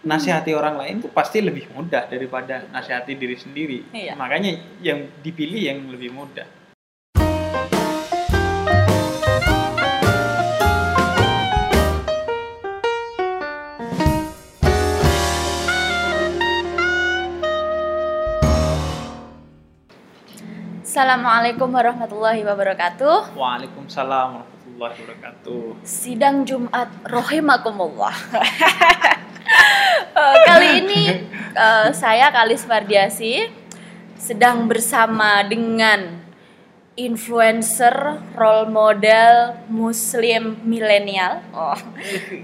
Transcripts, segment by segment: nasihati orang lain tuh pasti lebih mudah daripada nasihati diri sendiri. Iya. Makanya yang dipilih yang lebih mudah. Assalamualaikum warahmatullahi wabarakatuh. Waalaikumsalam warahmatullahi wabarakatuh. Sidang Jumat rahimakumullah. Kali ini saya Kalis Mardiasi sedang bersama dengan influencer, role model muslim milenial,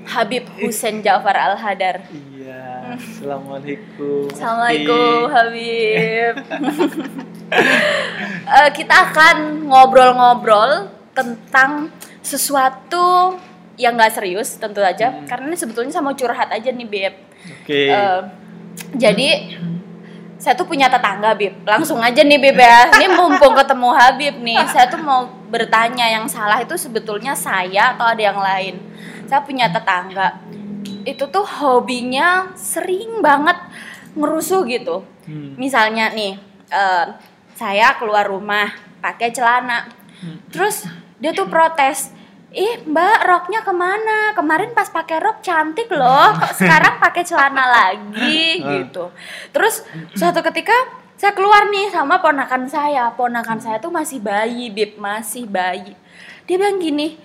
Habib Husain Jafar Al Hadar. Iya, assalamualaikum. Assalamualaikum Habib. Kita akan ngobrol-ngobrol tentang sesuatu yang gak serius tentu aja, karena ini sebetulnya saya mau curhat aja nih Bib. Okay. Jadi saya tuh punya tetangga Bib, langsung aja nih Bib ya, ini mumpung ketemu Habib nih, saya tuh mau bertanya yang salah itu sebetulnya saya atau ada yang lain. Saya punya tetangga, itu tuh hobinya sering banget ngerusuh gitu. Misalnya nih, saya keluar rumah pakai celana, terus dia tuh protes, ih mbak roknya kemana? Kemarin pas pakai rok cantik loh, kok sekarang pakai celana lagi gitu. Terus suatu ketika saya keluar nih sama ponakan saya tuh masih bayi Bib, masih bayi. Dia bilang gini,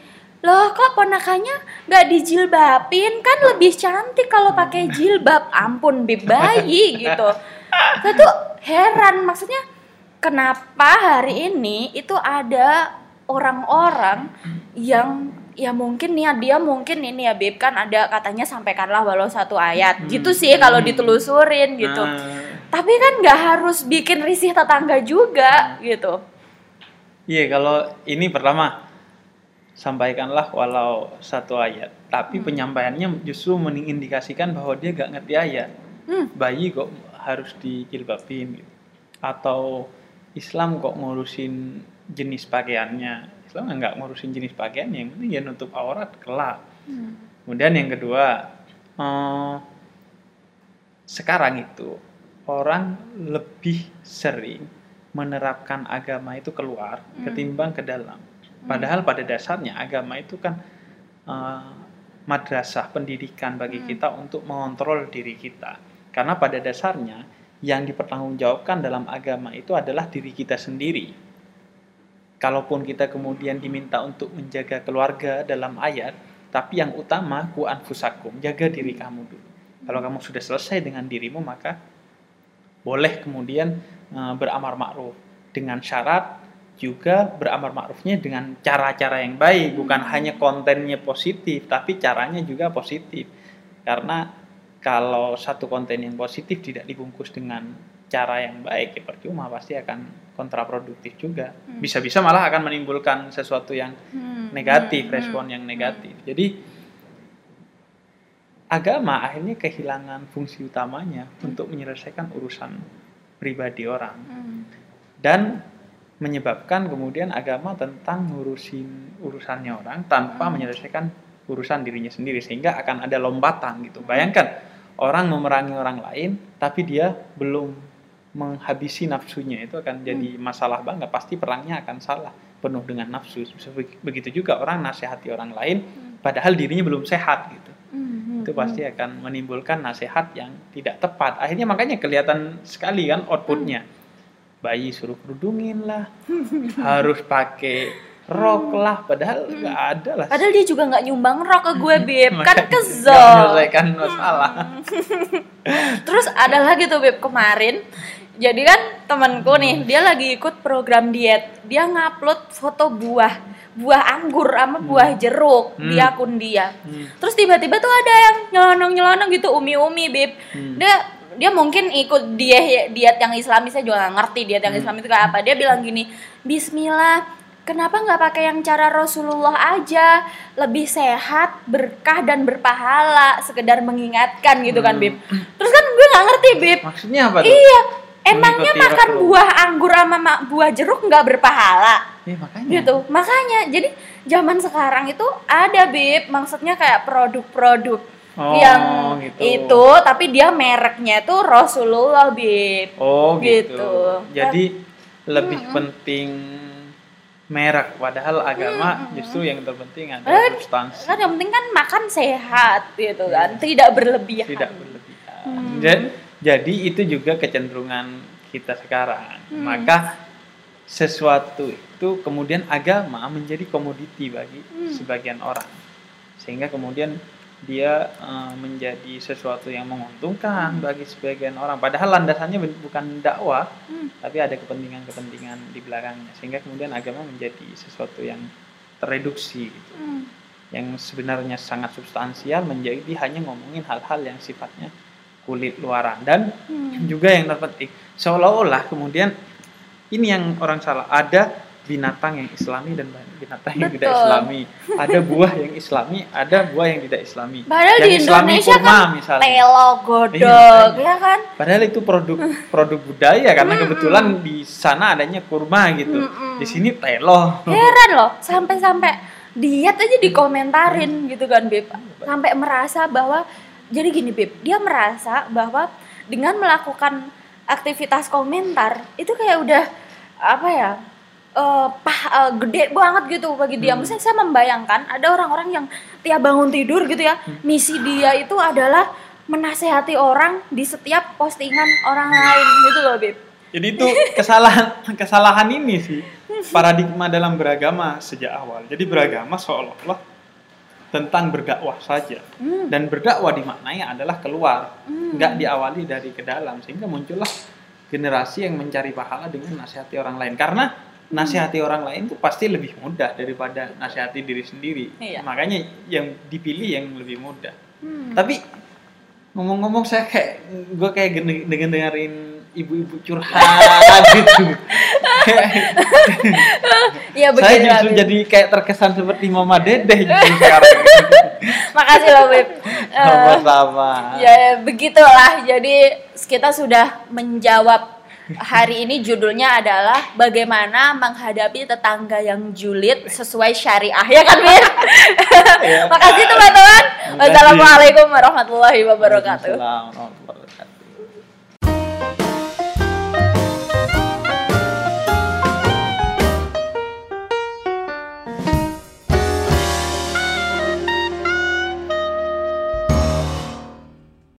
loh kok ponakannya nggak dijilbabin, kan lebih cantik kalau pakai jilbab. Ampun Bib, bayi gitu. Saya tuh heran, maksudnya kenapa hari ini itu ada orang-orang yang ya mungkin nih dia mungkin ini ya Beb, kan ada katanya sampaikanlah walau satu ayat gitu sih kalau ditelusurin gitu. Tapi kan nggak harus bikin risih tetangga juga gitu. Iya, kalau ini pertama sampaikanlah walau satu ayat, tapi penyampaiannya justru mengindikasikan bahwa dia nggak ngerti ayat. Bayi kok harus dijilbabin gitu. Atau Islam kok ngurusin jenis pakaiannya. Islam nggak ngurusin jenis pakaian, yang penting ya nutup aurat kelak. Kemudian yang kedua, sekarang itu orang lebih sering menerapkan agama itu keluar ketimbang ke dalam. Padahal pada dasarnya agama itu kan madrasah pendidikan bagi kita untuk mengontrol diri kita. Karena pada dasarnya yang dipertanggungjawabkan dalam agama itu adalah diri kita sendiri. Kalaupun kita kemudian diminta untuk menjaga keluarga dalam ayat, tapi yang utama ku anfusakum, jaga diri kamu dulu. Kalau kamu sudah selesai dengan dirimu, maka boleh kemudian beramar ma'ruf dengan syarat juga beramar ma'rufnya dengan cara-cara yang baik, bukan hanya kontennya positif, tapi caranya juga positif. Karena kalau satu konten yang positif tidak dibungkus dengan cara yang baik, ya percuma, pasti akan kontraproduktif juga. Bisa-bisa malah akan menimbulkan sesuatu yang negatif, respon yang negatif. Jadi agama akhirnya kehilangan fungsi utamanya untuk menyelesaikan urusan pribadi orang. Dan menyebabkan kemudian agama tentang ngurusin urusannya orang tanpa menyelesaikan urusan dirinya sendiri, sehingga akan ada lompatan gitu. Bayangkan orang memerangi orang lain tapi dia belum menghabisi nafsunya, itu akan jadi masalah banget. Pasti perangnya akan salah, penuh dengan nafsu. Begitu juga orang nasihati orang lain padahal dirinya belum sehat gitu. Itu pasti akan menimbulkan nasihat yang tidak tepat. Akhirnya makanya kelihatan sekali kan outputnya. Bayi suruh kerudungin lah, harus pakai rok lah, padahal nggak ada lah. Padahal dia juga nggak nyumbang rok ke gue Beb, kan kesel. Nggak menyelesaikan masalah. Terus ada lagi tuh Beb kemarin. Jadi kan temanku nih, dia lagi ikut program diet. Dia ngupload foto buah anggur sama buah jeruk di akun dia. Terus tiba-tiba tuh ada yang nyelonong gitu, umi Beb. Dia mungkin ikut diet yang Islami, saya juga nggak ngerti diet yang Islami itu kayak apa. Dia bilang gini, Bismillah. Kenapa nggak pakai yang cara Rasulullah aja, lebih sehat, berkah dan berpahala, sekedar mengingatkan gitu kan Bib. Terus kan gue nggak ngerti Bib. Maksudnya apa? Iya, emangnya makan buah anggur sama buah jeruk nggak berpahala? Iya makanya. Gitu, makanya. Jadi zaman sekarang itu ada Bib, maksudnya kayak produk-produk yang gitu. Itu tapi dia mereknya itu Rasulullah Bib. Oh gitu, gitu. Jadi lebih penting merek, padahal agama justru yang terpenting adalah substansi. Kan yang penting kan makan sehat gitu kan, tidak berlebihan. Tidak berlebihan. Jadi itu juga kecenderungan kita sekarang. Maka sesuatu itu kemudian agama menjadi komoditi bagi sebagian orang. Sehingga kemudian dia menjadi sesuatu yang menguntungkan bagi sebagian orang. Padahal landasannya bukan dakwah. Tapi ada kepentingan-kepentingan di belakangnya, sehingga kemudian agama menjadi sesuatu yang tereduksi gitu. Yang sebenarnya sangat substansial menjadi hanya ngomongin hal-hal yang sifatnya kulit luaran. Dan juga yang terpenting, seolah-olah kemudian ini yang orang salah, ada binatang yang islami dan binatang yang tidak islami, ada buah yang islami, ada buah yang tidak islami. Padahal yang di Indonesia kurma, kan misalnya telo, godok, ya kan? Padahal itu produk budaya karena kebetulan di sana adanya kurma gitu, di sini telo. Heran loh, sampai diet aja dikomentarin gitu kan, Beb. Sampai merasa bahwa, jadi gini Beb, dia merasa bahwa dengan melakukan aktivitas komentar itu kayak udah apa ya? Gede banget gitu bagi dia. Maksudnya saya membayangkan ada orang-orang yang tiap bangun tidur gitu ya, misi dia itu adalah menasehati orang di setiap postingan orang lain gitu loh Beb. Jadi itu kesalahan ini sih paradigma dalam beragama sejak awal. Jadi beragama seolah-olah tentang berdakwah saja, dan berdakwah dimaknanya adalah keluar, nggak diawali dari ke dalam, sehingga muncullah generasi yang mencari pahala dengan nasihati orang lain. Karena nasihati orang lain itu pasti lebih mudah daripada nasihati diri sendiri. Iya. Makanya yang dipilih yang lebih mudah. Tapi ngomong-ngomong saya kayak dengerin ibu-ibu curhat gitu. Ya, saya justru jadi kayak terkesan seperti Mama Dedeh gitu sekarang. Makasih loh Beb. Sama-sama. Ya begitulah. Jadi kita sudah menjawab. Hari ini judulnya adalah bagaimana menghadapi tetangga yang julid sesuai syariah, ya kan Mir? Makasih teman-teman. Wassalamualaikum warahmatullahi wabarakatuh.